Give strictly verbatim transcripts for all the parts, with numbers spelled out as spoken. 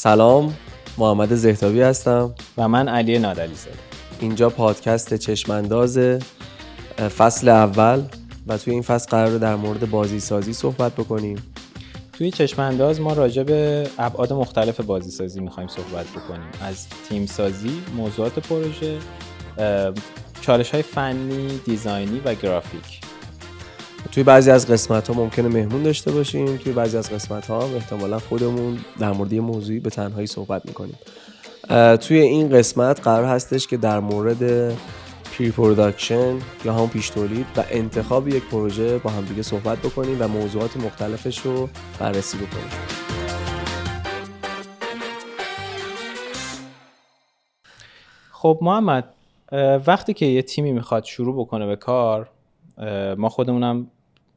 سلام، محمد زهدابی هستم و من علی نادلی‌زاده. اینجا پادکست چشمنداز فصل اول و توی این فصل قراره در مورد بازی سازی صحبت بکنیم. توی چشمنداز ما راجع به ابعاد مختلف بازی سازی می‌خوایم صحبت بکنیم، از تیم سازی، موضوعات پروژه، چالش‌های فنی، دیزاینی و گرافیک. توی بعضی از قسمت‌ها ممکنه مهمون داشته باشیم، توی بعضی از قسمت‌ها هم احتمالاً خودمون در مورد یه موضوعی به تنهایی صحبت می‌کنیم. توی این قسمت قرار هستش که در مورد پری پروداکشن یا هم پیش تولید و انتخاب یک پروژه با هم دیگه صحبت بکنیم و موضوعات مختلفش رو بررسی بکنیم. خب محمد، وقتی که یه تیمی میخواد شروع بکنه به کار، ما خودمونم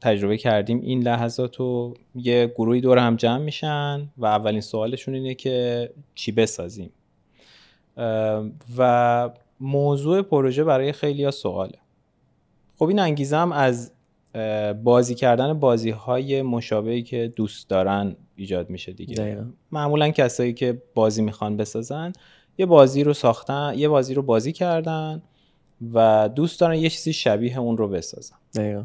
تجربه کردیم این لحظاتو، یه گروهی دور هم جمع میشن و اولین سوالشون اینه که چی بسازیم و موضوع پروژه برای خیلی‌ها سواله. خب این انگیزه هم از بازی کردن بازی‌های مشابهی که دوست دارن ایجاد میشه دیگه. دقیقا. معمولاً کسایی که بازی میخوان بسازن یه بازی رو ساختن، یه بازی رو بازی کردن و دوست دارن یه چیزی شبیه اون رو بسازن. دقیقا.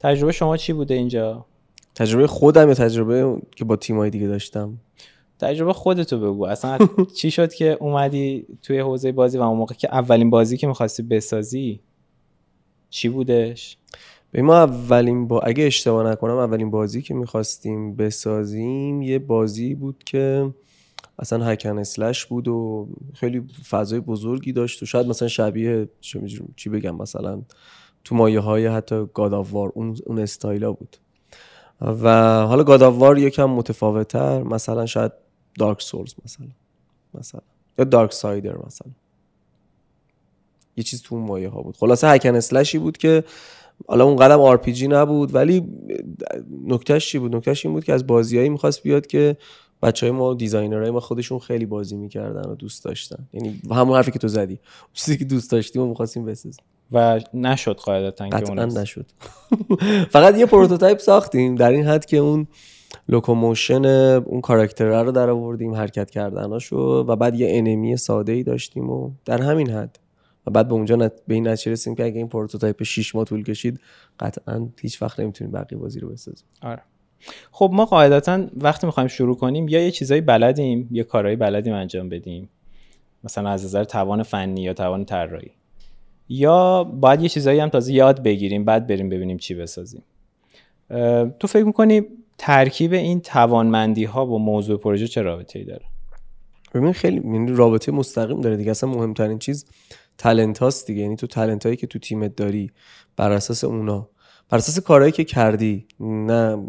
تجربه شما چی بوده اینجا؟ تجربه خودم یا تجربه که با تیم‌های دیگه داشتم؟ تجربه خودتو بگو. اصلا چی شد که اومدی توی حوزه بازی و اون موقع که اولین بازی که می‌خواستی بسازی چی بودش؟ به ما اولین با اگه اشتباه نکنم اولین بازی که می‌خواستیم بسازیم یه بازی بود که اصلا هکن اسلش بود و خیلی فضای بزرگی داشت و شاید مثلا شبیه چی بگم مثلا تو مایه‌های حتی گاد آو وار اون اون استایلا بود. و حالا گاد آو وار یکم متفاوت‌تر، مثلا شاید دارک سورس مثلا مثلا یا دارک سایدر مثلا، یه چیز تو اون مایه ها بود. خلاصه هکن اسلشی بود که حالا اون قلم آر پی جی نبود، ولی نکتهش چی بود؟ نکتهش این بود که از بازیایی می‌خواست بیاد که بچهای ما، دیزاینرهای ما خودشون خیلی بازی می‌کردن و دوست داشتن، یعنی همون حرفی که تو زدی، چیزی که دوست داشتیم و می‌خواستیم بسازیم و نشد قاعدتاً که اون نشد. فقط یه پروتوتایپ ساختیم در این حد که اون لوکوموشن اون کاراکتره رو در آوردیم، حرکت کردناشو، و بعد یه انمی ساده‌ای داشتیم و در همین حد. و بعد به اونجا نت... به این نتیجه رسیدیم که اگه این پروتوتایپ شش ماه طول کشید، قطعاً هیچ وقت نمیتونیم بقیه بازی رو بسازیم. آره. خب ما قاعدتاً وقتی می‌خوایم شروع کنیم یا یه چیزایی بلدیم، یه کارهایی بلدیم انجام بدیم. مثلا از نظر توان فنی یا توان طراحی. یا باید یه چیزایی هم تازه یاد بگیریم بعد بریم ببینیم چی بسازیم. تو فکر می‌کنی ترکیب این توانمندی‌ها با موضوع پروژه چه رابطه‌ای داره؟ ببین خیلی یعنی رابطه مستقیم داره دیگه. اصلا مهمترین چیز تالنت هاست دیگه، یعنی تو تالنت هایی که تو تیمت داری، بر اساس اونا، بر اساس کارهایی که کردی، نه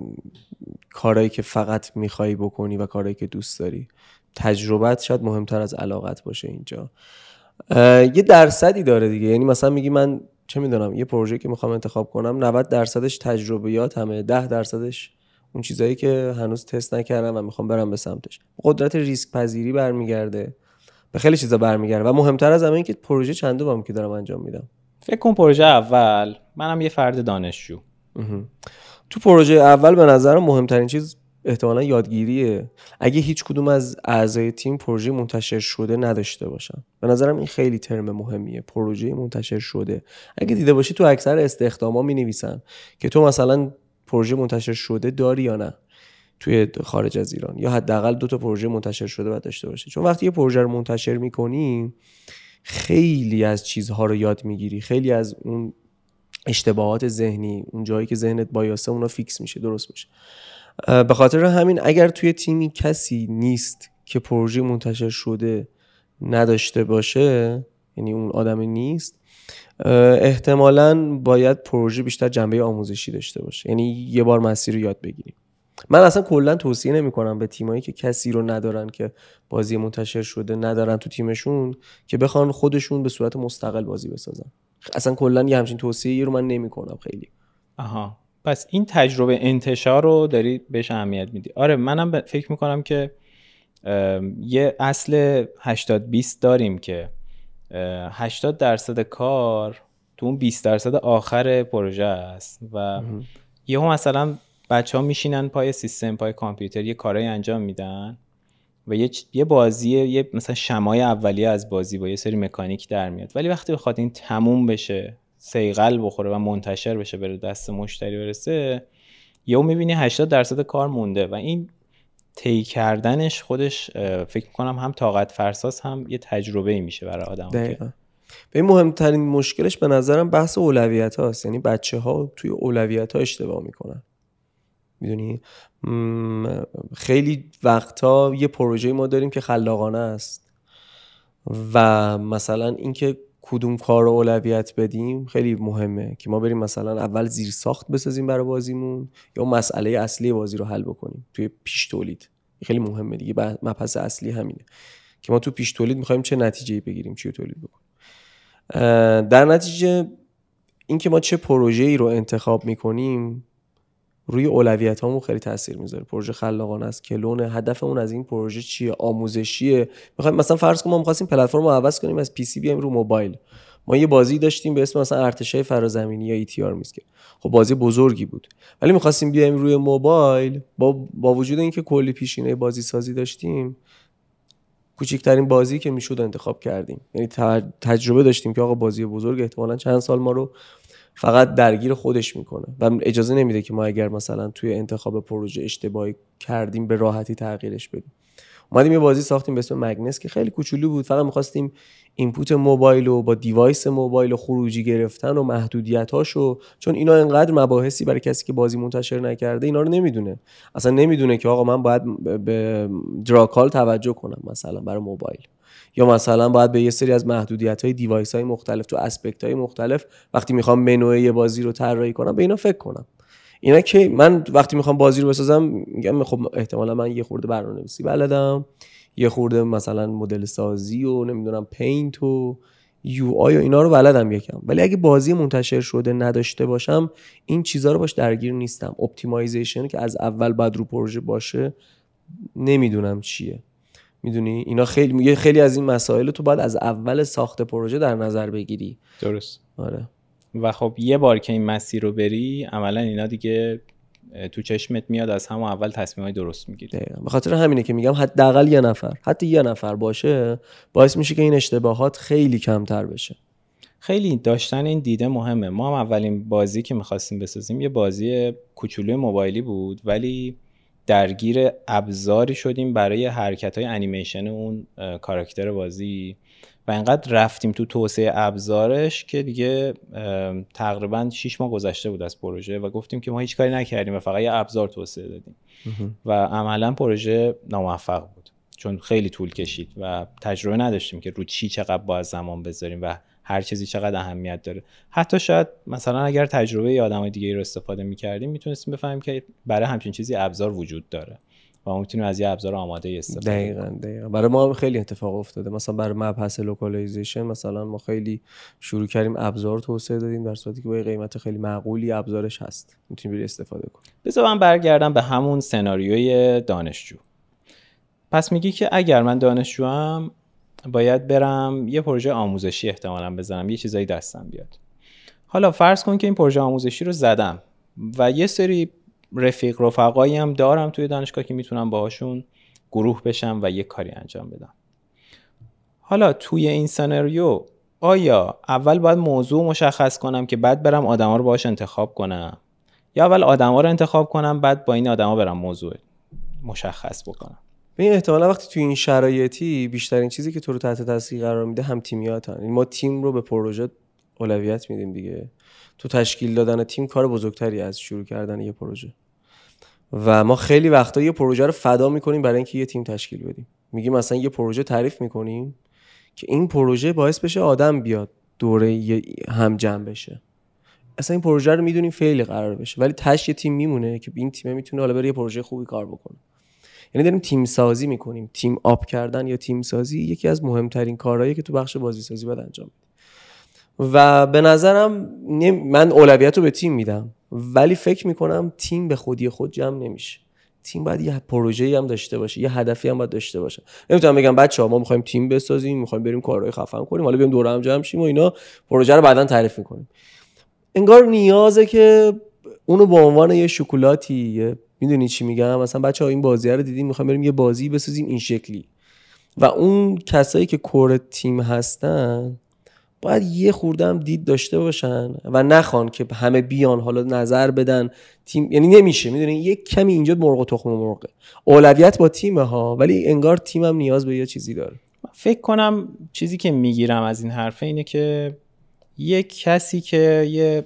کارهایی که فقط می‌خوای بکنی و کارهایی که دوست داری. تجربت شاید مهمتر از علاقت باشه اینجا. یه درصدی داره دیگه، یعنی مثلا میگی من چه میدونم یه پروژه که میخوام انتخاب کنم نود درصدش تجربیات همه، ده درصدش اون چیزایی که هنوز تست نکردم و میخوام برم به سمتش. قدرت ریسک پذیری برمیگرده، به خیلی چیزا برمیگرده و مهمتر از همه این که پروژه چندومم که دارم انجام میدم. فکر کنم پروژه اول، منم یه فرد دانشجو، تو پروژه اول به نظرم مهمترین چیز احتمالاً یادگیریه. اگه هیچ کدوم از اعضای تیم پروژه منتشر شده نداشته باشن، به نظرم این خیلی ترم مهمیه، پروژه منتشر شده. اگه دیده باشی تو اکثر استخداما می‌نویسن که تو مثلا پروژه منتشر شده داری یا نه توی خارج از ایران، یا حداقل دو تا پروژه منتشر شده باید داشته باشی. چون وقتی یه پروژه رو منتشر می‌کنی خیلی از چیزها رو یاد می‌گیری، خیلی از اون اشتباهات ذهنی، اون جایی که ذهنت بایاسه اونا فیکس میشه، درست میشه. به خاطر همین اگر توی تیمی کسی نیست که پروژه منتشر شده نداشته باشه، یعنی اون آدم نیست، احتمالاً باید پروژه بیشتر جنبه آموزشی داشته باشه، یعنی یه بار مسیر رو یاد بگیریم. من اصلا کلاً توصیه نمی‌کنم به تیمایی که کسی رو ندارن که بازی منتشر شده ندارن تو تیمشون که بخوان خودشون به صورت مستقل بازی بسازن. اصلا کلاً یه همچین توصیه‌ای رو من نمی‌کنم خیلی. آها، پس این تجربه انتشار رو داری بهش اهمیت میدی. آره، منم فکر میکنم که یه اصل هشتاد بیست داریم که هشتاد درصد کار تو اون بیست درصد آخر پروژه است و یهو مثلا بچه ها میشینن پای سیستم، پای کامپیوتر، یه کارایی انجام میدن و یه, یه بازی یه مثلا شمای اولیه از بازی با یه سری مکانیک در میاد، ولی وقتی بخواد این تموم بشه، سیقل بخوره و منتشر بشه، بره دست مشتری برسه، یهو میبینی هشتاد درصد کار مونده و این طی کردنش خودش فکر میکنم هم طاقت فرساز هم یه تجربه میشه برای آدم. دقیقاً. به این مهمترین مشکلش به نظرم بحث اولویت هاست، یعنی بچه ها توی اولویت ها اشتباه میکنن. میدونی خیلی وقتا یه پروژه ما داریم که خلاقانه است و مثلا اینکه کدوم کار رو اولویت بدیم خیلی مهمه که ما بریم مثلا اول زیر ساخت بسازیم برای بازیمون یا مسئله اصلی بازی رو حل بکنیم توی پیش تولید. خیلی مهمه دیگه، مبحث اصلی همینه که ما تو پیش تولید می‌خوایم چه نتیجه‌ای بگیریم، چی رو تولید بکنیم. در نتیجه اینکه ما چه پروژه‌ای رو انتخاب می‌کنیم روی اولویتامون خیلی تاثیر میذاره. پروژه خلاقانه است، کلون هدفمون از این پروژه چیه، آموزشیه. میخوایم مثلا فرض کنیم ما می‌خواستیم پلتفرم رو عوض کنیم از پی سی بیایم رو موبایل. ما یه بازی داشتیم به اسم مثلا ارتش فرازمینی یا ای تی آر میسک. خب بازی بزرگی بود. ولی می‌خواستیم بیایم روی موبایل، با با وجود اینکه کلی پیشینه بازی سازی داشتیم، کوچکترین بازی که میشد انتخاب کردیم. یعنی تجربه داشتیم که آقا بازی بزرگ احتمالاً چند سال ما رو فقط درگیر خودش میکنه و اجازه نمیده که ما اگر مثلا توی انتخاب پروژه اشتباهی کردیم به راحتی تغییرش بدیم. اومدیم یه بازی ساختیم به اسم مگنس که خیلی کوچولو بود، فقط میخواستیم اینپوت موبایل و با دیوایس موبایل و خروجی گرفتن و محدودیتاشو، چون اینا اینقدر مباحثی برای کسی که بازی منتشر نکرده اینا رو نمیدونه، اصلا نمیدونه که آقا من باید به دراکال توجه کنم مثلا برای موبایل، یا مثلا باید به یه سری از محدودیت‌های دیوایس‌های مختلف تو اسپکت‌های مختلف وقتی میخوام منوی یه بازی رو طراحی کنم به اینا فکر کنم. اینا که من وقتی میخوام بازی رو بسازم میگم خب احتمالا من یه خورده برنامه‌نویسی بلدم، یه خورده مثلا مدل سازی و نمیدونم پینت و یو آی و اینا رو بلدم یکم، ولی اگه بازی منتشر شده نداشته باشم این چیزا رو باش درگیر نیستم. اپتیمایزیشن که از اول بعد رو پروژه باشه نمیدونم چیه. میدونی اینا خیلی خیلی از این مسائل تو باید از اول ساخت پروژه در نظر بگیری. درست. آره. و خب یه بار که این مسیر رو بری عملا اینا دیگه تو چشمت میاد، از همون اول تصمیمای درست میگیری. به خاطر همینه که میگم حداقل یه نفر، حتی یه نفر باشه باعث میشه که این اشتباهات خیلی کمتر بشه. خیلی داشتن این دیده مهمه. ما هم اولین بازی که می‌خواستیم بسازیم یه بازی کوچولوی موبایلی بود، ولی درگیر ابزاری شدیم برای حرکت‌های انیمیشن اون کاراکتر بازی و اینقدر رفتیم تو توسعه ابزارش که دیگه تقریبا شش ماه گذشته بود از پروژه و گفتیم که ما هیچ کاری نکردیم و فقط یه ابزار توسعه دادیم و عملا پروژه ناموفق بود چون خیلی طول کشید و تجربه نداشتیم که رو چی چقدر باید زمان بذاریم و هر چیزی چقدر اهمیت داره. حتی شاید مثلا اگر تجربه آدمای دیگه رو استفاده می‌کردیم میتونستیم بفهمیم که برای همچین چیزی ابزار وجود داره و ما میتونیم از یه ابزار آماده استفاده کنیم. دقیقاً دقیقاً برای ما هم خیلی اتفاق افتاده. مثلا برای مبحث لوکالایزیشن مثلا ما خیلی شروع کردیم ابزار توسعه دادیم در صورتی که با قیمت خیلی معقولی ابزارش هست میتونیم بری استفاده کنیم. بذار من برگردم به همون سناریوی دانشجو. پس میگی که اگر من دانشجوام باید برم یه پروژه آموزشی احتمالاً بزنم، یه چیزایی دستم بیاد. حالا فرض کن که این پروژه آموزشی رو زدم و یه سری رفیق رفقایی هم دارم توی دانشگاه که میتونم باهاشون گروه بشم و یه کاری انجام بدم. حالا توی این سناریو آیا اول باید موضوع مشخص کنم که بعد برم آدما رو باهاش انتخاب کنم، یا اول آدما رو انتخاب کنم بعد با این آدما برم موضوع مشخص بکنم؟ ببین احتمالا وقتی توی این شرایطی بیشترین چیزی که تو رو تحت تاثیر قرار میده هم تیمیاتن. این ما تیم رو به پروژه اولویت میدیم دیگه. تو تشکیل دادن تیم کار بزرگتری از شروع کردن یه پروژه و ما خیلی وقتا یه پروژه رو فدا میکنیم برای اینکه یه تیم تشکیل بدیم. میگیم مثلا یه پروژه تعریف میکنیم که این پروژه باعث بشه آدم بیاد دوره هم جمع بشه. اصلا این پروژه رو میدونیم فعلی قرار بشه، ولی تاش یه تیم میمونه که این تیم میتونه حالا برای یه پروژه خوبی کار بکنه. یعنی داریم تیم سازی میکنیم. تیم آپ کردن یا تیم سازی یکی از مهمترین کارهایی که تو بخش بازی سازی باید انجام بدیم و به نظرم من اولویت رو به تیم میدم، ولی فکر میکنم تیم به خودی خود جمع نمیشه. تیم باید یه پروژه‌ای هم داشته باشه، یه هدفی هم باید داشته باشه. نمیتونم بگم بچه‌ها ما می‌خوایم تیم بسازیم، می‌خوایم بریم کارهای خفن کنیم، حالا بریم دور هم جمع شیم و اینا، پروژه رو بعداً تعریف می‌کنیم. انگار نیازه که اونو به عنوان یه شکلاتی، یه میدونی چی میگم؟ مثلا بچه‌ها این بازی رو دیدیم، میخوایم بریم یه بازی بسازیم این شکلی، و اون کسایی که کور تیم هستن باید یه خورده هم دید داشته باشن و نخوان که همه بیان حالا نظر بدن تیم، یعنی نمیشه، میدونین یک کمی اینجا مرغ و تخم مرغه، اولویت با تیمه ها، ولی انگار تیمم نیاز به یه چیزی داره. فکر کنم چیزی که میگیرم از این حرفه اینه که یک کسی که یه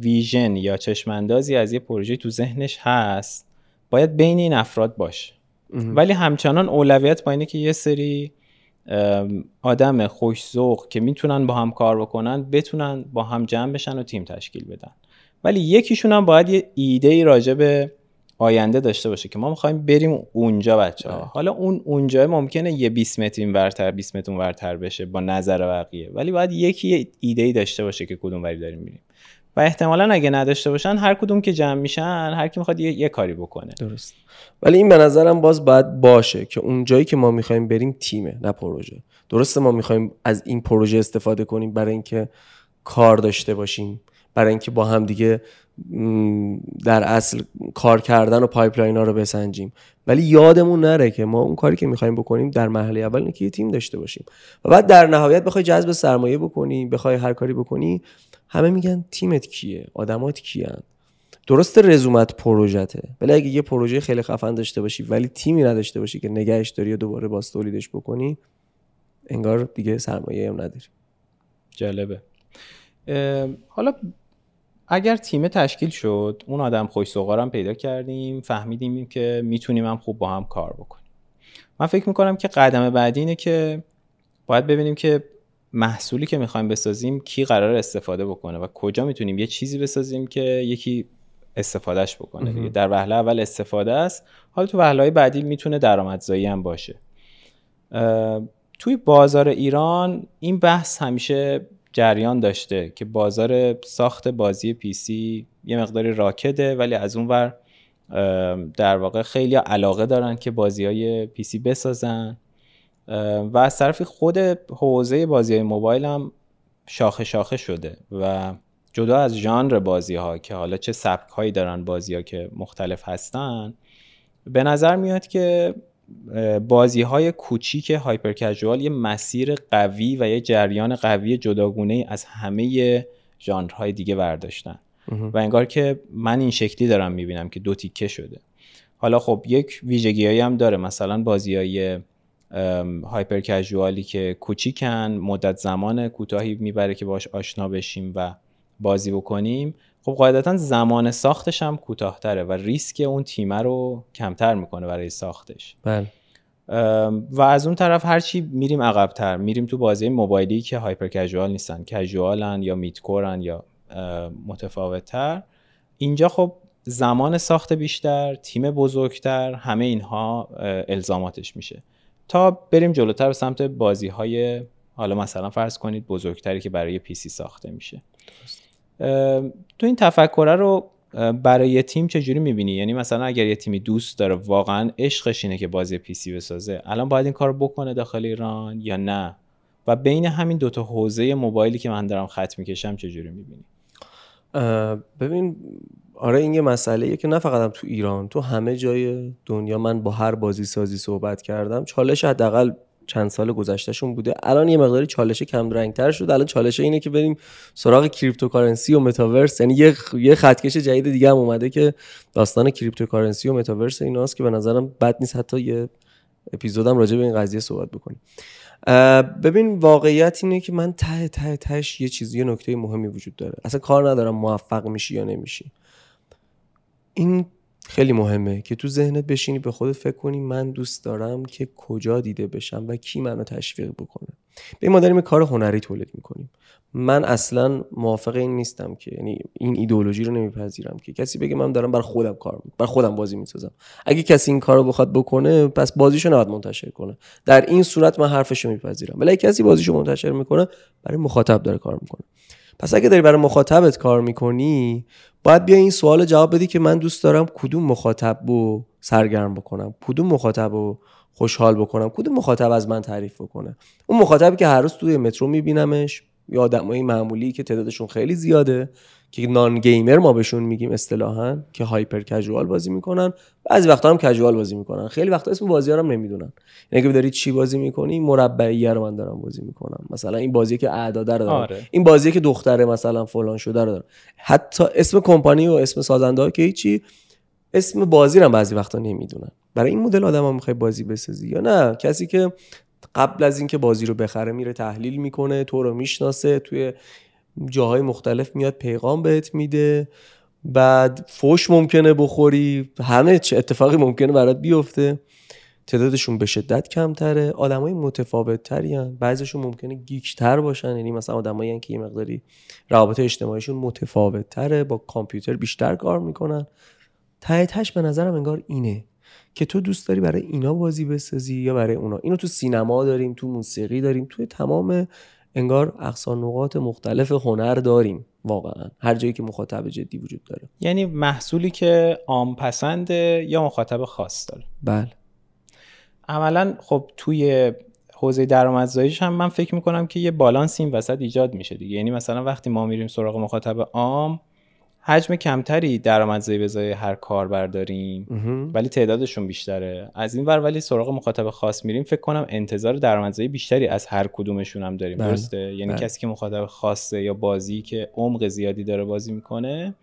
ویژن یا چشمندازی از یه پروژه تو ذهنش هست باید بین این افراد باشه، ولی همچنان اولویت با اینه که یه سری آدم خوش‌ذوق که میتونن با هم کار بکنن بتونن با هم جمع بشن و تیم تشکیل بدن، ولی یکیشون هم باید یه ایده‌ای راجع به آینده داشته باشه که ما می‌خوایم بریم اونجا بچه‌ها. حالا اون اونجا ممکنه یه بیست متر اینورتر بیست متر اونورتر بشه با نظر بقیه، ولی باید یکی ایده‌ای داشته باشه که کدوم وری داریم میریم، و احتمالاً اگه نداشته باشن هر کدوم که جمع میشن هر کی می‌خواد یه،, یه کاری بکنه. درست. ولی این به نظرم باز باید باشه که اون جایی که ما می‌خوایم بریم تیمه نه پروژه. درسته ما می‌خوایم از این پروژه استفاده کنیم برای اینکه کار داشته باشیم، برای اینکه با هم دیگه در اصل کار کردن و پایپلاین ها رو بسنجیم، ولی یادمون نره که ما اون کاری که میخوایم بکنیم در مرحله اول اینه که یه تیم داشته باشیم، و بعد در نهایت بخوای جذب سرمایه بکنی، بخوای هر کاری بکنی، همه میگن تیمت کیه، آدمات کیان. درسته رزومت پروژته، ولی اگه یه پروژه خیلی خفن داشته باشی ولی تیمی نداشته باشی که نگهش داری و دوباره باز تولیدش بکنی، انگار دیگه سرمایه هم نداری. جالبه. حالا اگر تیم تشکیل شد، اون آدم خوش‌ذوق‌ها هم پیدا کردیم، فهمیدیم که میتونیم هم خوب با هم کار بکنیم، من فکر میکنم که قدم بعدی اینه که باید ببینیم که محصولی که میخوایم بسازیم کی قرار استفاده بکنه و کجا میتونیم یه چیزی بسازیم که یکی استفادهش بکنه. دیگه در وهله اول استفاده است، حالا تو وهله‌های بعدی میتونه درآمدزایی هم باشه. توی بازار ایران این بحث همیشه جریان داشته که بازار ساخت بازی پی سی یه مقداری راکده، ولی از اون ور در واقع خیلی علاقه دارن که بازی‌های پی سی بسازن، و از طرفی خود حوزه بازی‌های موبایل هم شاخه شاخه شده و جدا از ژانر بازی‌ها که حالا چه سبک‌هایی دارن بازی‌ها که مختلف هستن، به نظر میاد که بازی‌های کوچیک هایپر کژوال یه مسیر قوی و یه جریان قوی جداگونه از همه ژانرهای دیگه برداشتن و انگار که من این شکلی دارم میبینم که دو تیکه شده. حالا خب یک ویژگی‌هایی هم داره، مثلا بازی‌های هایپر کژوالی که کوچیکن، مدت زمان کوتاهی میبره که باهاش آشنا بشیم و بازی بکنیم، خب قاعدتا زمان ساختش هم کوتاه‌تره و ریسک اون تیمه رو کمتر میکنه برای ساختش. بله. و از اون طرف هرچی میریم عقب‌تر، میریم تو بازی موبایلی که هایپر کژوال نیستن، کژوالن یا میدکورن یا متفاوت‌تر، اینجا خب زمان ساخت بیشتر، تیم بزرگتر، همه اینها الزاماتش میشه، تا بریم جلوتر به سمت بازی‌های حالا مثلا فرض کنید بزرگتری که برای پی سی ساخته میشه. تو این تفکر رو برای تیم چجوری میبینی؟ یعنی مثلا اگر یه تیمی دوست داره، واقعا عشقش اینه که بازی پی سی بسازه، الان باید این کار بکنه داخل ایران یا نه؟ و بین همین دوتا حوزه موبایلی که من دارم خط میکشم چجوری میبینی؟ ببین آره، این یه مسئله‌ایه که نه فقط هم تو ایران، تو همه جای دنیا من با هر بازی سازی صحبت کردم، چالش حداقل چند سال گذشتهشون بوده، الان یه مقداری چالش کم رنگ‌تر شد، الان چالش اینه که بریم سراغ کریپتوکارنسی و متاورس، یعنی یه یه خطکش جدید دیگه هم اومده که داستان کریپتوکارنسی و متاورس ایناست که به نظرم بد نیست حتی یه اپیزودم راجع به این قضیه صحبت بکنیم. ببین واقعیت اینه که من ته ته تهش یه چیزی، یه نکته مهمی وجود داره، اصلا کار ندارم موفق میشی یا نمیشی، این خیلی مهمه که تو ذهنت بشینی به خودت فکر کنی من دوست دارم که کجا دیده بشم و کی منو تشویق بکنه. به ما داریم کار هنری تولید میکنیم، من اصلا موافق این نیستم که، یعنی این ایدئولوژی رو نمیپذیرم که کسی بگه من دارم بر خودم کار میکنم، بر خودم بازی میسازم. اگه کسی این کارو بخواد بکنه پس بازیشو نباید منتشر کنه، در این صورت من حرفشو میپذیرم، ولی کسی بازیشو منتشر میکنه برای مخاطب داره کار میکنه. پس اگه داری برای مخاطبت کار میکنی باید بیا این سوال جواب بدی که من دوست دارم کدوم مخاطب رو سرگرم بکنم، کدوم مخاطب رو خوشحال بکنم، کدوم مخاطب از من تعریف بکنه. اون مخاطبی که هر روز توی مترو میبینمش یا آدمای معمولی که تعدادشون خیلی زیاده که نان گیمر ما بهشون میگیم اصطلاحاً، که هایپر کژوال بازی میکنن، بعضی وقتا هم کژوال بازی میکنن، خیلی وقتا اسم بازی ها رو نمیدونن. یعنی اگه داری چی بازی میکنی، مربعیه رو من دارم بازی میکنم، مثلا این بازی که اعداد رو دارم، آره. این بازی که دختره مثلا فلان شده رو دارم، حتی اسم کمپانی و اسم سازنده ها که هیچی، اسم بازی رو بعضی وقتا نمیدونن. برای این مدل آدما میخوای بازی بسازی یا نه؟ کسی که قبل از اینکه بازی رو بخره میره تحلیل میکنه، تو رو میشناسه، توی جاهای مختلف میاد پیغام بهت میده، بعد فوش ممکنه بخوری، همه چه اتفاقی ممکنه برات بیفته. تعدادشون به شدت کمتره، آدمای متفاوت‌ترین، بعضیشون ممکنه گیک‌تر باشن، یعنی مثلا آدمایی که یه مقداری روابط اجتماعیشون متفاوت‌تره، با کامپیوتر بیشتر کار میکنن. تاییدش به نظرم انگار اینه که تو دوست داری برای اینا بازی بسازی یا برای اونا. اینو تو سینما داریم، تو موسیقی داریم، تو تمام انگار اقسام نقاط مختلف هنر داریم، واقعا هر جایی که مخاطب جدی وجود داره. یعنی محصولی که عام پسنده یا مخاطب خاص داره. بله. عملا خب توی حوزه درآمدزاییش هم من فکر می‌کنم که یه بالانس این وسط ایجاد میشه دیگه. یعنی مثلا وقتی ما میریم سراغ مخاطب عام، حجم کمتری درآمدزایی بزای هر کاربر داریم ولی تعدادشون بیشتره. از این ور ولی سراغ مخاطب خاص میریم، فکر کنم انتظار درآمدزایی بیشتری از هر کدومشون هم داریم. بله. درسته؟ یعنی بله. کسی که مخاطب خاصه یا بازی که عمق زیادی داره بازی میکنه،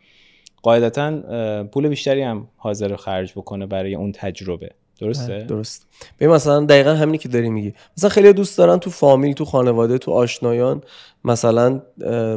قاعدتاً پول بیشتری هم حاضر خرج بکنه برای اون تجربه. درسته؟ بله. درست. ببین مثلا دقیقاً همینی که داری میگی. مثلا خیلی دوست دارن تو فامیل، تو خانواده، تو آشنایان مثلا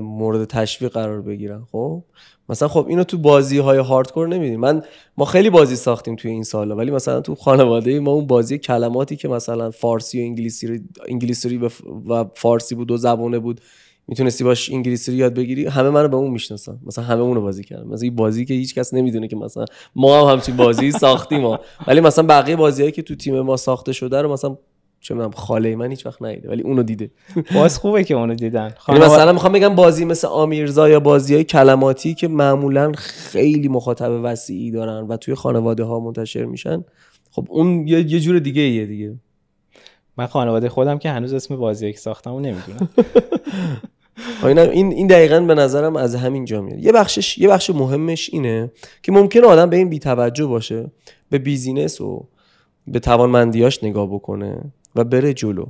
مورد تشویق قرار بگیرن. خب مثلا خب اینو تو بازی‌های هاردکور نمی‌بینیم. من ما خیلی بازی ساختیم توی این سالا، ولی مثلا تو خانواده ما اون بازی کلماتی که مثلا فارسی و انگلیسی انگلیسی و فارسی بود، دو زبونه بود، میتونستی باش انگلیسی رو یاد بگیری، همه منو به اون میشناسن، مثلا همه اون رو بازی کردن. مثلا این بازی که هیچ کس نمیدونه که مثلا ما هم همچین بازی ساختیم ما. ولی مثلا بقیه بازیایی که تو تیم ما ساخته شده رو مثلا چه میدونم خاله من هیچ وقت ندیده، ولی اونو دیده. باز خوبه که اونو دیدن. خانواده... مثلا میخوام بگم بازی مثل آمیرزا یا بازیای کلماتی که معمولا خیلی مخاطب وسیعی دارن و توی خانواده ها منتشر میشن، خب اون یه, یه جور دیگه ایه دیگه. من خانواده خودم که هنوز اسم بازیایی که ساختمو نمیدونم. این این دقیقاً به نظرم از همین جا میاد. یه بخشش یه بخش مهمش اینه که ممکنه آدم به این بی‌توجه باشه، به بیزینس و به توانمندیاش نگاه بکنه و بره جلو،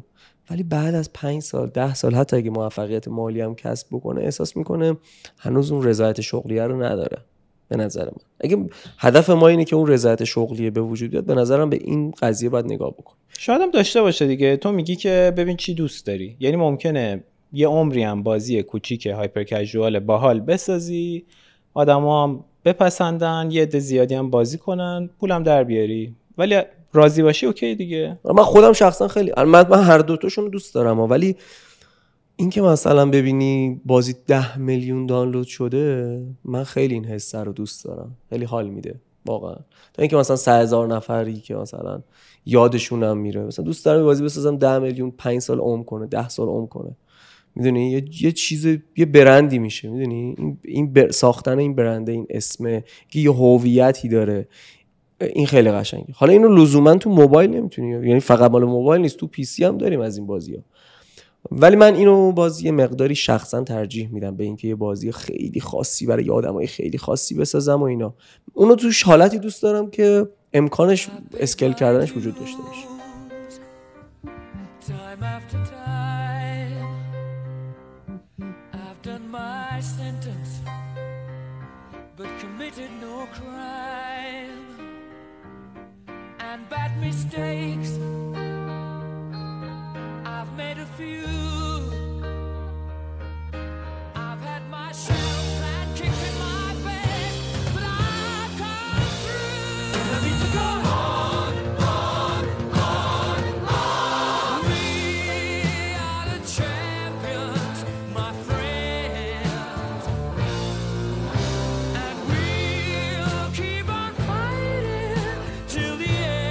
ولی بعد از پنج سال ده سال حتی اگه موفقیت مالی هم کسب بکنه، احساس میکنه هنوز اون رضایت شغلیه رو نداره. به نظر من اگه هدف ما اینه که اون رضایت شغلیه به وجود بیاد، به نظرم به این قضیه باید نگاه بکن. شاید هم داشته باشه دیگه. تو میگی که ببین چی دوست داری، یعنی ممکنه یه عمری هم بازی کوچیک هایپر کژوال باحال بسازی، آدمام بپسندن، یه عده زیادی هم بازی کنن، پولم در بیاری، ولی راضی باشی اوکی دیگه. من خودم شخصا خیلی من, من هر دو تاشون دوست دارم، ولی اینکه مثلا ببینی بازی ده میلیون دانلود شده، من خیلی این حس رو دوست دارم، خیلی حال میده واقعا. تا اینکه مثلا سه هزار نفری که مثلا یادشونم میره، مثلا دوست دارم بازی بسازم ده میلیون پنج سال عمر کنه، ده سال عمر کنه. میدونی یه, یه چیز یه برندی میشه، میدونی این این بر... ساختن این برنده، این اسمه که یه هویتی داره، این خیلی قشنگه. حالا اینو لزوما تو موبایل نمیتونی، یعنی فقط مال موبایل نیست، تو پی سی هم داریم از این بازی‌ها. ولی من اینو باز یه مقداری شخصا ترجیح میدم به اینکه یه بازی خیلی خاصی برای آدمای خیلی خاصی بسازم و اینا. اونو توش حالتی دوست دارم که امکانش اسکیل کردنش وجود داشته باشه. And bad mistakes I've made a few. I've had my shells and kicks in my face, but I've come through. I need to go on, on, on, on. We are the champions, my friends, and we'll keep on fighting till the end.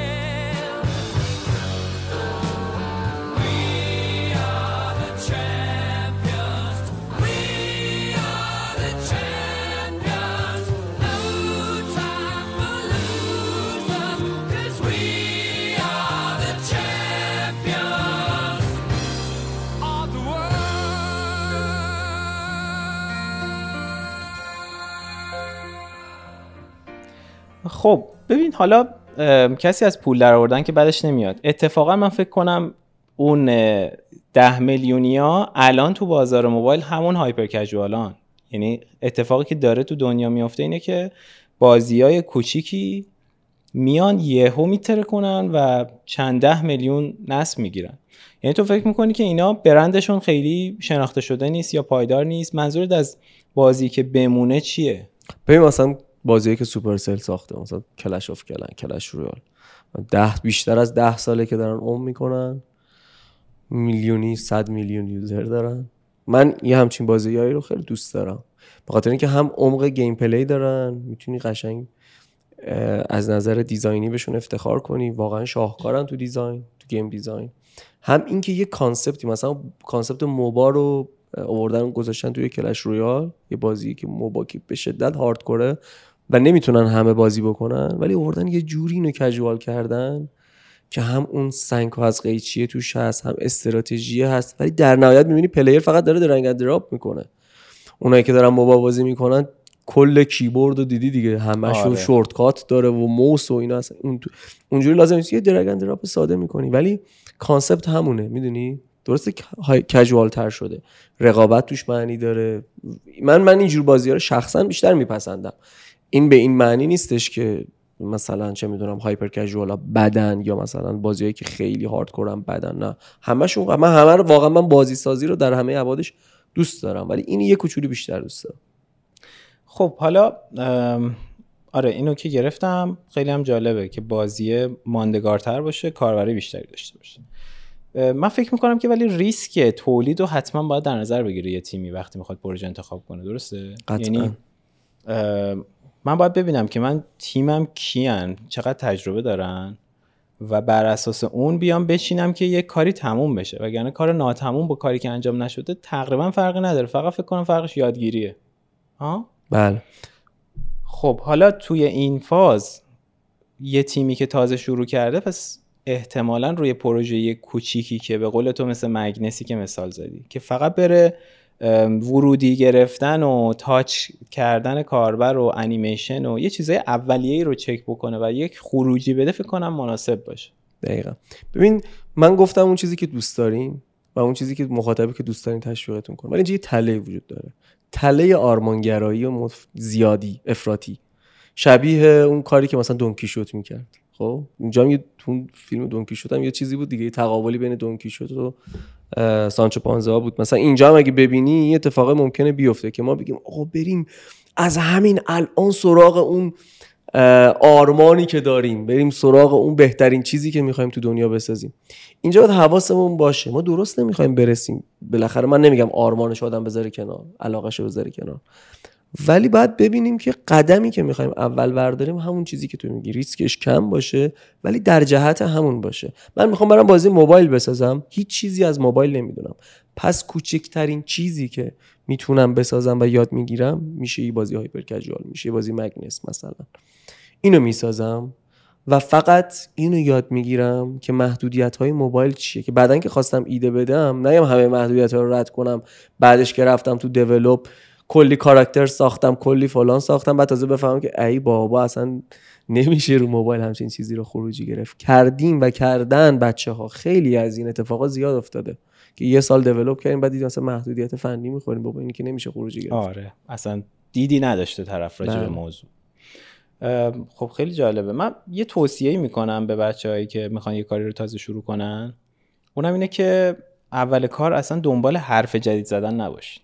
خب ببین حالا کسی از پول در آوردن که بعدش نمیاد. اتفاقا من فکر کنم اون ده میلیونیا الان تو بازار موبایل همون هایپر کژوالان. یعنی اتفاقی که داره تو دنیا میفته اینه که بازیای کوچیکی میان یهو میتره کنن و چند ده میلیون نصب میگیرن. یعنی تو فکر میکنی که اینا برندشون خیلی شناخته شده نیست یا پایدار نیست؟ منظورت از بازی که بمونه چیه؟ ببین مثلا بازیه که سوپرسل ساخته، مثلا کلش اف کلن، کلش رویال، ده بیشتر از ده ساله که دارن عمر میکنن، میلیونی صد میلیون یوزر دارن. من یه همچین بازیایی رو خیلی دوست دارم به خاطر اینکه هم عمق گیم پلی دارن، میتونی قشنگ از نظر دیزاینی بهشون افتخار کنی، واقعا شاهکارن تو دیزاین، تو گیم دیزاین. هم اینکه یه کانسپتی مثلا کانسپت موبا رو آوردن گذاشتن توی کلش رویال، یه بازی که موبا که به شدت هاردکوره و نمیتونن همه بازی بکنن، ولی آوردن یه جوری اینو کژوال کردن که هم اون سنگ از قیچیه توش هست، هم استراتژی هست، ولی در نهایت میبینی پلیر فقط داره درنگ دراپ میکنه. اونایی که دارن موبا بازی میکنن کل کیبورد رو دیدی دیگه، همه‌شون آره. شورت کات داره و موس و اینا هست. اون اونجوری لازم نیست، یه درگن دراپ ساده میکنی ولی کانسپت همونه، میدونی؟ درسته کژوال تر شده، رقابت توش معنی داره. من من اینجور بازی‌ها رو شخصا بیشتر میپسندم. این به این معنی نیستش که مثلا چه میدونم هایپر کژوالا بدن یا مثلا بازیایی که خیلی هاردکورن بدن، نه همشون. من همه رو واقعا من بازی سازی رو در همه ابعادش دوست دارم ولی این یه کوچولو بیشتر دوست دارم. خب حالا آره اینو که گرفتم، خیلی هم جالبه که بازی ماندگارتر باشه، کاربری بیشتری داشته باشه. من فکر میکنم که ولی ریسک تولید رو حتما باید در نظر بگیره یه تیمی وقتی میخواد پروژه انتخاب کنه، درسته؟ قطعا. یعنی من باید ببینم که من تیمم کیان، چقدر تجربه دارن و بر اساس اون بیام بچینم که یه کاری تموم بشه، وگرنه کار ناتموم با کاری که انجام نشده تقریبا فرقی نداره، فقط فکر کنم فرقش یادگیریه. ها؟ بله. خب حالا توی این فاز یه تیمی که تازه شروع کرده پس احتمالاً روی پروژه کوچیکی که به قول تو مثل مگنسی که مثال زدی که فقط بره ورودی گرفتن و تاچ کردن کاربر و انیمیشن و یه چیزای اولیه‌ای رو چک بکنه و یک خروجی بده، فکر کنم مناسب باشه. دقیقاً. ببین من گفتم اون چیزی که دوست دارین و اون چیزی که مخاطبی که دوست دارین تشویقتون کنه، ولی اینجا یه تله وجود داره، تله آرمانگرایی و مف... زیادی افراطی، شبیه اون کاری که مثلا دون کیشوت می‌کرد. خب اونجا یه تو فیلم دون کیشوت هم یه چیزی بود دیگه، تقابلی بین دون کیشوت و سانچو پانزا بود. مثلا اینجا هم اگه ببینی یه اتفاق ممکنه بیفته که ما بگیم آقا بریم از همین الان سراغ اون آرمانی که داریم، بریم سراغ اون بهترین چیزی که می‌خوایم تو دنیا بسازیم. اینجا باید حواسمون باشه ما درست نمی‌خوایم برسیم. بالاخره من نمیگم آرمانش آدم بذاره کنار، علاقه‌شو بذاره کنار، ولی باید ببینیم که قدمی که می‌خوایم اول برداریم همون چیزی که تو میگی ریسکش کم باشه ولی در جهت همون باشه. من می‌خوام برام بازی موبایل بسازم، هیچ چیزی از موبایل نمی‌دونم، پس کوچکترین چیزی که میتونم بسازم و یاد میگیرم میشه این بازی هایپر کژوال، میشه بازی مگنس مثلا. اینو میسازم و فقط اینو یاد میگیرم که محدودیت‌های موبایل چیه، که بعدن که خواستم ایده بدم نگم همه محدودیت‌ها رو رد کنم، بعدش که رفتم تو دیولپ کلی کاراکتر ساختم، کلی فلان ساختم، بعد تازه بفهمم که ای بابا اصلا نمیشه رو موبایل همچین چیزی رو خروجی گرفت. کردیم و کردن بچه‌ها، خیلی از این اتفاقا زیاد افتاده که یه سال دیولپ کردیم بعد دیدیم اصلا محدودیت فنی می‌خوریم، بابا این که نمیشه خروجی گرفت. آره اصلا دیدی نداشته طرف راجع به موضوع. خب خیلی جالبه. من یه توصیه‌ای می‌کنم به بچه‌هایی که می‌خوان یه کاری رو تازه شروع کنن، اونم اینه که اول کار اصلا دنبال حرف جدید زدن نباشین.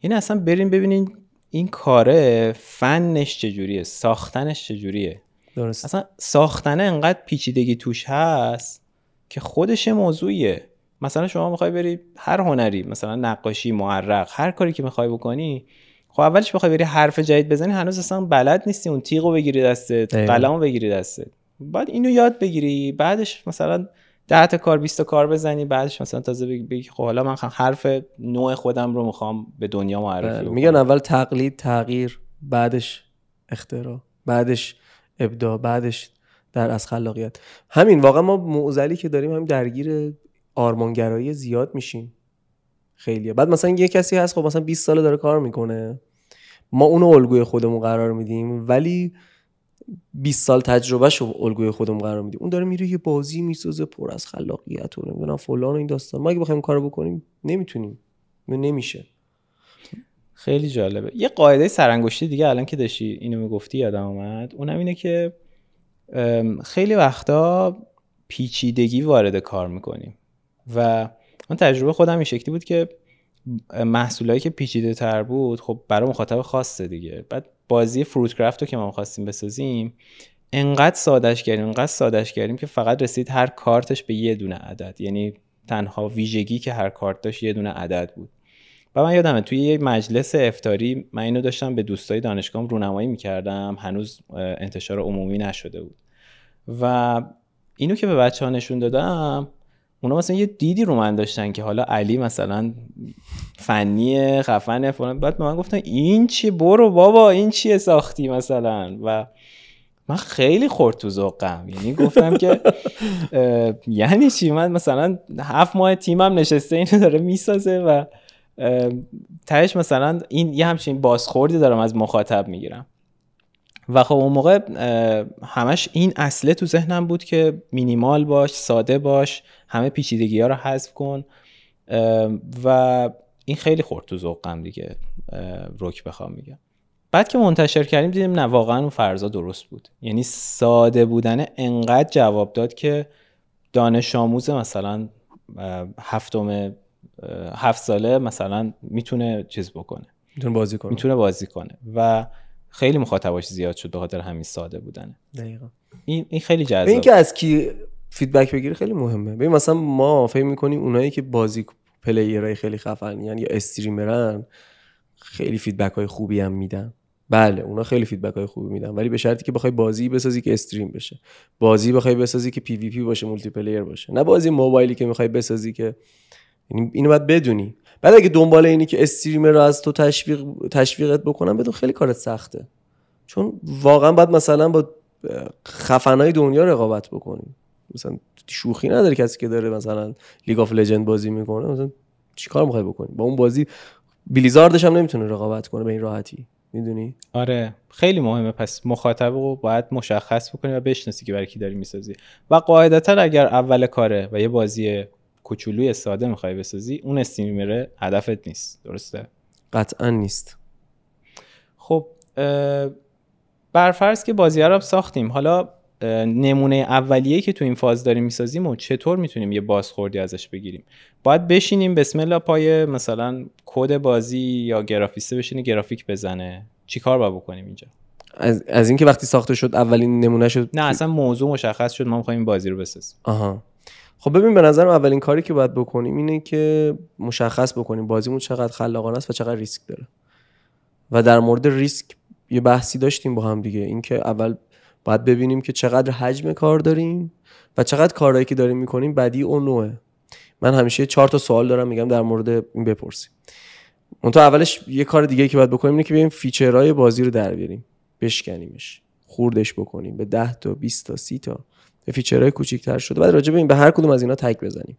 این اصلا بریم ببینین این کاره فنش چجوریه، ساختنش چجوریه. درست. اصلا ساختنه انقدر پیچیدگی توش هست که خودش موضوعیه. مثلا شما میخوای بری هر هنری، مثلا نقاشی، معرق، هر کاری که میخوای بکنی، خب اولش میخوای بری حرف جدید بزنی، هنوز اصلا بلد نیستی، اون تیغو بگیری دستت، قلمو بگیری دستت، بعد اینو یاد بگیری، بعدش مثلا ده تا کار بیست تا کار بزنی، بعدش مثلا تازه بگی خب حالا من حرف نوع خودم رو میخوام به دنیا معرفی کنم. میگن اول تقلید، تغییر، بعدش اختراع، بعدش ابداع، بعدش در از خلاقیت. همین واقعا ما معضلی که داریم همین درگیر آرمانگرایی زیاد میشیم خیلیه. بعد مثلا یه کسی هست خب مثلا بیست ساله داره کار میکنه، ما اونو الگوی خودمون قرار میدیم ولی بیست سال تجربهشو الگوی خودم قرار میدیم. اون داره میره یه بازی میسازه پر از خلاقیت و نمیدونم فلان و این داستان. ما اگه بخوایم کارو بکنیم نمیتونیم، نمیشه. خیلی جالبه. یه قاعده سرانگشتی دیگه الان که داشتی اینو میگفتی یادم اومد، اونم اینه که خیلی وقتا پیچیدگی وارد کار میکنیم و من تجربه خودم این شکلی بود که محصولایی که پیچیده تر بود خب برای مخاطب خاصه دیگه. بعد بازی فروت کرافت رو که ما می‌خواستیم بسازیم انقدر سادهش کردیم، انقدر سادهش کردیم که فقط رسید هر کارتش به یه دونه عدد، یعنی تنها ویژگی که هر کارت داشت یه دونه عدد بود. و من یادمه توی یه مجلس افطاری من اینو داشتم به دوستای دانشگاهم رونمایی می‌کردم، هنوز انتشار عمومی نشده بود و اینو که به بچه‌ها نشون دادم اونا مثلا یه دیدی رو من داشتن که حالا علی مثلا فنی خفنه فلان، بعد من گفتن این چی، برو بابا این چیه ساختی مثلا. و من خیلی خورد تو ذوقم، یعنی گفتم که یعنی چی، من مثلا هفت ماه تیمم نشسته اینو داره میسازه و تهش مثلا این یه همچین بازخوردی دارم از مخاطب میگیرم. و خب اون موقع همش این اصله تو ذهنم بود که مینیمال باش، ساده باش، همه پیچیدگی ها رو حذف کن و این خیلی خورد تو ذوقم دیگه. روک بخوام میگم بعد که منتشر کردیم دیدیم نه واقعا اون فرضا درست بود، یعنی ساده بودن انقدر جواب داد که دانش آموز مثلا هفتم هفت ساله مثلا میتونه چیز بکنه، میتونه بازی کنه میتونه بازی کنه و خیلی مخاطباش زیاد شد به خاطر همین ساده بودنه. دقیقاً. این این خیلی جذاب. این که از کی فیدبک بگیری خیلی مهمه. ببین مثلا ما فکر می‌کنیم اونایی که بازی پلیرای خیلی خفنن یا استریمرن خیلی فیدبک‌های خوبی هم میدن. بله، اونا خیلی فیدبک‌های خوبی میدن، ولی به شرطی که بخوای بازی بسازی که استریم بشه. بازی بخوای بسازی که پی وی پی باشه، مولتی پلیر باشه. نه بازی موبایلی که می‌خوای بسازی که، یعنی اینو باید بدونی. بعد اگه دنبال اینی که استریمر رو از تو تشویق تشویقت بکنن بدون خیلی کارت سخته، چون واقعا باید مثلا با خفنای دنیا رقابت بکنی. مثلا شوخی نداره کسی که داره مثلا لیگ اف لژند بازی میکنه، مثلا چیکار میخوای بکنی با اون بازی؟ بلیزاردش هم نمیتونه رقابت کنه به این راحتی، میدونی؟ آره خیلی مهمه. پس مخاطب رو باید مشخص بکنی و بشناسی که برای کی داری میسازی. و قاعدتا اگر اول کاره و یه بازی کوچولوی ساده میخوای بسازی، اون استریمر هدفت نیست، درسته؟ قطعا نیست. خب برفرض که بازی رو ساختیم، حالا نمونه اولیه‌ای که تو این فاز داریم میسازیم و چطور میتونیم یه بازخوردی ازش بگیریم؟ باید بشینیم بسم الله پای مثلا کد بازی یا گرافیسته بشینه گرافیک بزنه. چیکار باید بکنیم اینجا؟ از از اینکه وقتی ساخته شد اولین نمونه شد، نه اصلا موضوع مشخص شد ما میخوایم این بازی رو بسازیم. آها. خب ببین به نظرم اولین کاری که باید بکنیم اینه که مشخص بکنیم بازیمون چقدر خلاقانه است و چقدر ریسک داره. و در مورد ریسک یه بحثی داشتیم با هم دیگه، اینکه اول باید ببینیم که چقدر حجم کار داریم و چقدر کارهایی که داریم میکنیم بدی و نوعه. من همیشه چهار تا سوال دارم میگم در مورد این بپرسیم. اون تا اولش یه کار دیگه که باید بکنیم اینه که ببینیم فیچرهای بازی رو در بیاریم، بشکنیمش، خوردش بکنیم به ده تا بیست تا سی تا فیچرهای کوچیک‌تر شده. بعد راجع به این به هر کدوم از اینا تگ بزنیم،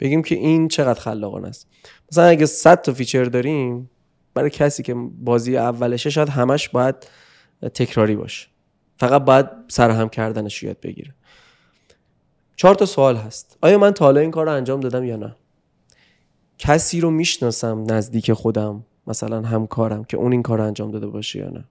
بگیم که این چقدر خلاقانه است. مثلا اگه صد تا فیچر داریم، برای کسی که بازی اولشه شاید همش باید تکراری باشه، فقط باید سرهم کردنش یاد بگیره. چهار تا سوال هست: آیا من تا حالا این کار رو انجام دادم یا نه؟ کسی رو میشناسم نزدیک خودم، مثلا همکارم، که اون این کار رو انجام داده باشه یا نه؟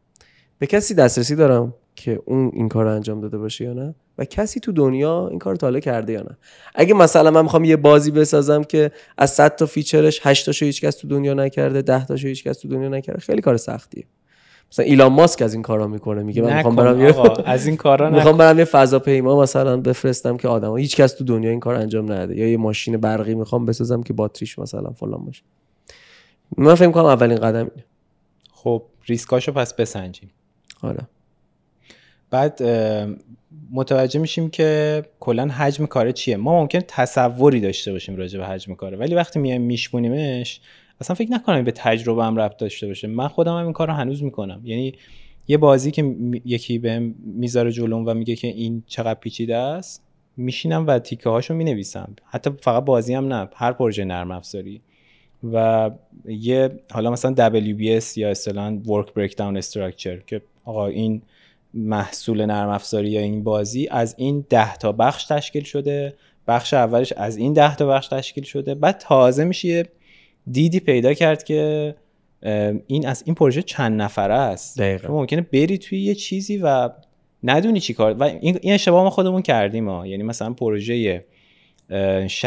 به کسی دسترسی دارم که اون این کار رو انجام داده باشه یا نه؟ و کسی تو دنیا این کار رو تا حالا کرده یا نه؟ اگه مثلا من میخوام یه بازی بسازم که از صد تا فیچرش هشت تاشو هیچ کس تو دنیا نکرده، ده تاشو هیچ کس تو دنیا نکرده، خیلی کار سختیه. مثلا ایلان ماسک از این کارا میکنه، میگه من میخوام برم یه از این کارا نکنم، میخوام برم یه فضاپیما مثلا بفرستم که آدما هیچ کس تو دنیا این کار انجام نده، یا یه ماشین برقی میخوام بسازم که باتریش مثلا فلان باشه. من فکر میکنم اولین قدم اینه. خب ریسکاشو پس بسنجیم. آره. بعد متوجه میشیم که کلا حجم کار چیه. ما ممکن تصوری داشته باشیم راجع به حجم کاره، ولی وقتی میایم میشمونیمش اصلا فکر نکنم به تجربه هم ربط داشته باشه. من خودم هم این کار رو هنوز میکنم، یعنی یه بازی که یکی بهم میذاره جلوم و میگه که این چقدر پیچیده است، میشینم و تیکه هاشو مینویسم. حتی فقط بازی هم نه، هر پروژه نرم افزاری. و یه حالا مثلا دبلیو بی اس یا اصطلاحاً ورک بریک داون استراکچر، که آقا این محصول نرم افزاری یا این بازی از این ده تا بخش تشکیل شده، بخش اولش از این ده تا بخش تشکیل شده، بعد تازه میشه دیدی پیدا کرد که این از این پروژه چند نفره است. شما ممکنه بری توی یه چیزی و ندونی چی کار، و این اشتباه ما خودمون کردیم ها. یعنی مثلا پروژه ش...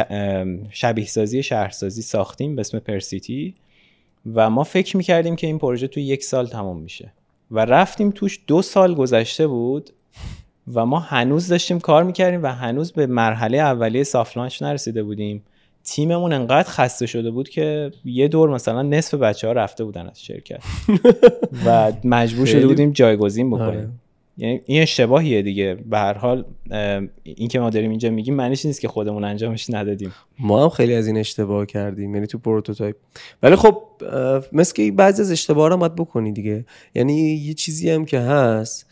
شبیه سازی شهرسازی ساختیم به اسم پرسیتی و ما فکر میکردیم که این پروژه توی یک سال تمام میشه و رفتیم توش دو سال گذشته بود و ما هنوز داشتیم کار میکردیم و هنوز به مرحله اولیه سافت لانچ نرسیده بودیم. تیممون انقدر خسته شده بود که یه دور مثلا نصف بچه ها رفته بودن از شرکت و مجبور شده بودیم جایگزین بکنیم. یعنی این اشتباهیه دیگه. به هر حال این که ما داریم اینجا میگیم معنیش نیست که خودمون انجامش ندادیم. ما هم خیلی از این اشتباه کردیم، یعنی تو پروتوتایپ. ولی خب مثل که بعضی از اشتباها رو باید بکنی دیگه. یعنی یه چیزی هم که هست،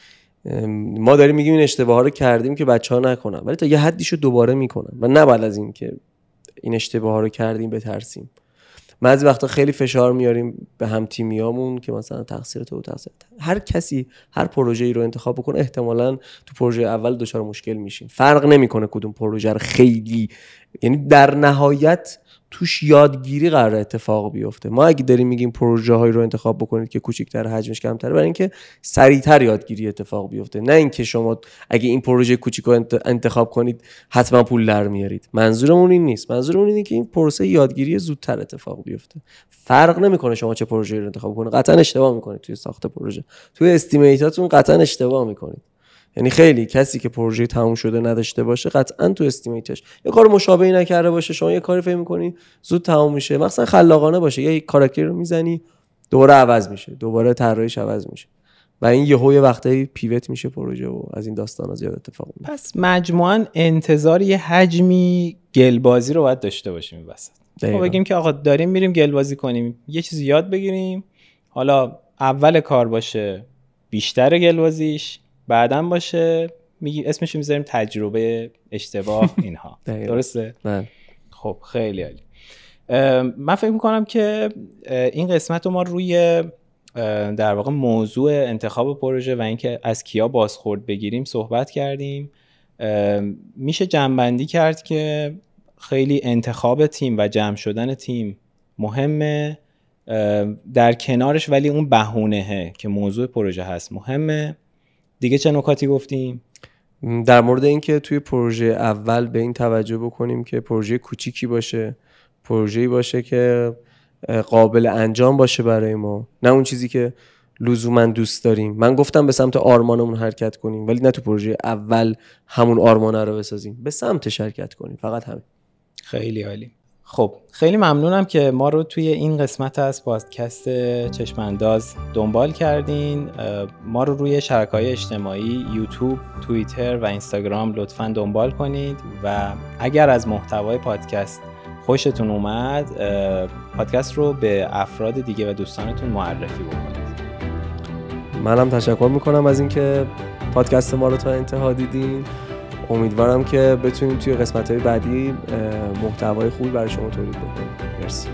ما داریم میگیم این اشتباها رو کردیم که بچه‌ها نکنن، ولی تا یه حدیشو دوباره میکنن و نه بعد از این که این اشتباها رو کردیم بترسیم. ما از وقتا خیلی فشار میاریم به هم تیمیامون که مثلا تقصیر تو تقصیر هر کسی هر پروژه‌ای رو انتخاب بکنه. احتمالاً تو پروژه اول دچار مشکل میشین. فرق نمیکنه کدوم پروژه رو خیلی، یعنی در نهایت توش یادگیری قرار اتفاق بیفته. ما اگه داریم میگیم پروژه هایی رو انتخاب بکنید که کوچیک‌تر، حجمش کمتره، برای اینکه سریعتر یادگیری اتفاق بیفته، نه اینکه شما اگه این پروژه کوچیکو انتخاب کنید حتما پول در میارید. منظورمون این نیست. منظورمون اینه که این پروسه یادگیری زودتر اتفاق بیفته. فرق نمیکنه شما چه پروژه‌ای رو انتخاب کنید. قطعا اشتباه میکنید توی ساخت پروژه، توی استیمیتاتون قطعا اشتباه میکنید. یعنی خیلی کسی که پروژه تموم شده نداشته باشه قطعاً تو استیمیتش یه کار مشابهی نکرده باشه. شما یه کاری فکر می‌کنی زود تموم میشه، مثلا خلاقانه باشه، یه کاراکتر رو میزنی دوباره عوض میشه، دوباره طراحیش عوض میشه و این یهو یه وقتایی پیوت میشه پروژه و از این داستانا زیاد اتفاق میفته. پس مجموعاً انتظار یه حجمی گلبازی رو باید داشته باشیم وسط. ما بگیم که آقا داریم میریم گلبازی کنیم، یه چیزی یاد بگیریم، حالا اول کار باشه بیشتر گلبازیش، بعدم باشه میگیم اسمش میذاریم تجربه اشتباه اینها. درسته؟ نه. خب خیلی عالی. من فکر میکنم که این قسمت رو ما روی در واقع موضوع انتخاب پروژه و اینکه از کیا بازخورد بگیریم صحبت کردیم. میشه جمع‌بندی کرد که خیلی انتخاب تیم و جمع شدن تیم مهمه، در کنارش ولی اون بهونهه که موضوع پروژه هست مهمه. دیگه چه نکاتی گفتیم در مورد اینکه توی پروژه اول به این توجه بکنیم که پروژه کوچیکی باشه، پروژه‌ای باشه که قابل انجام باشه برای ما، نه اون چیزی که لزوما دوست داریم. من گفتم به سمت آرمانمون حرکت کنیم، ولی نه تو پروژه اول همون آرمانه رو بسازیم، به سمت شرکت کنیم، فقط همین. خیلی عالی. خب خیلی ممنونم که ما رو توی این قسمت از پادکست چشمنداز دنبال کردین. ما رو روی شبکه‌های اجتماعی یوتیوب، توییتر و اینستاگرام لطفاً دنبال کنید و اگر از محتوای پادکست خوشتون اومد پادکست رو به افراد دیگه و دوستانتون معرفی بکنید. منم تشکر میکنم از اینکه پادکست ما رو تا انتها دیدین. امیدوارم که بتونیم توی قسمت‌های بعدی محتوای خوبی برای شما تولید بکنیم. مرسی.